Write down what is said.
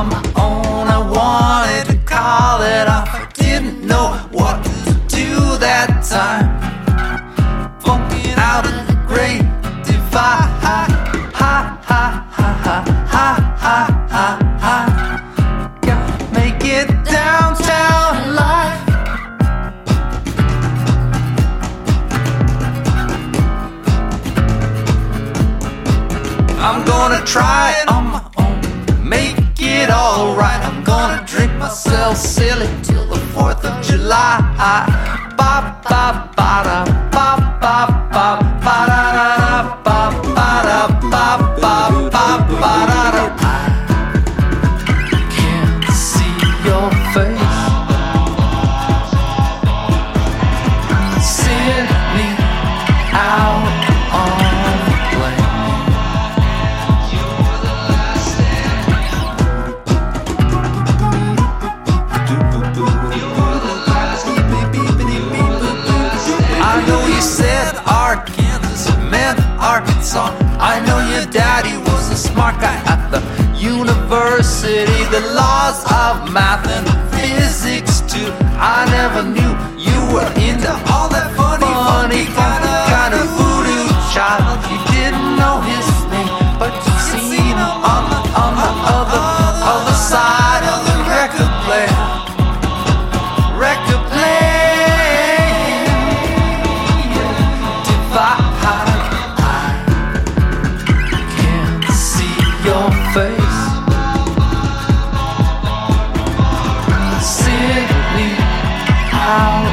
on my own. I wanted to call it off, I didn't know what to do that time. Bumping out of the great divide. Ha ha ha ha ha ha ha ha. Gotta make it downtown alive. I'm gonna try it on my own, make it alright. I'm gonna drink myself silly till the 4th of July. Ba ba ba da ba ba ba ba da da ba ba da ba ba ba ba da da. I can't see your face, send me out on the plane. Arkansas. I know your daddy was a smart guy at the university. The laws of math and physics too. I never knew you were into all that funny kind of voodoo child. You didn't know his name, but you've seen him on the other side of the record player. Record player. Divide. Your face, send me out.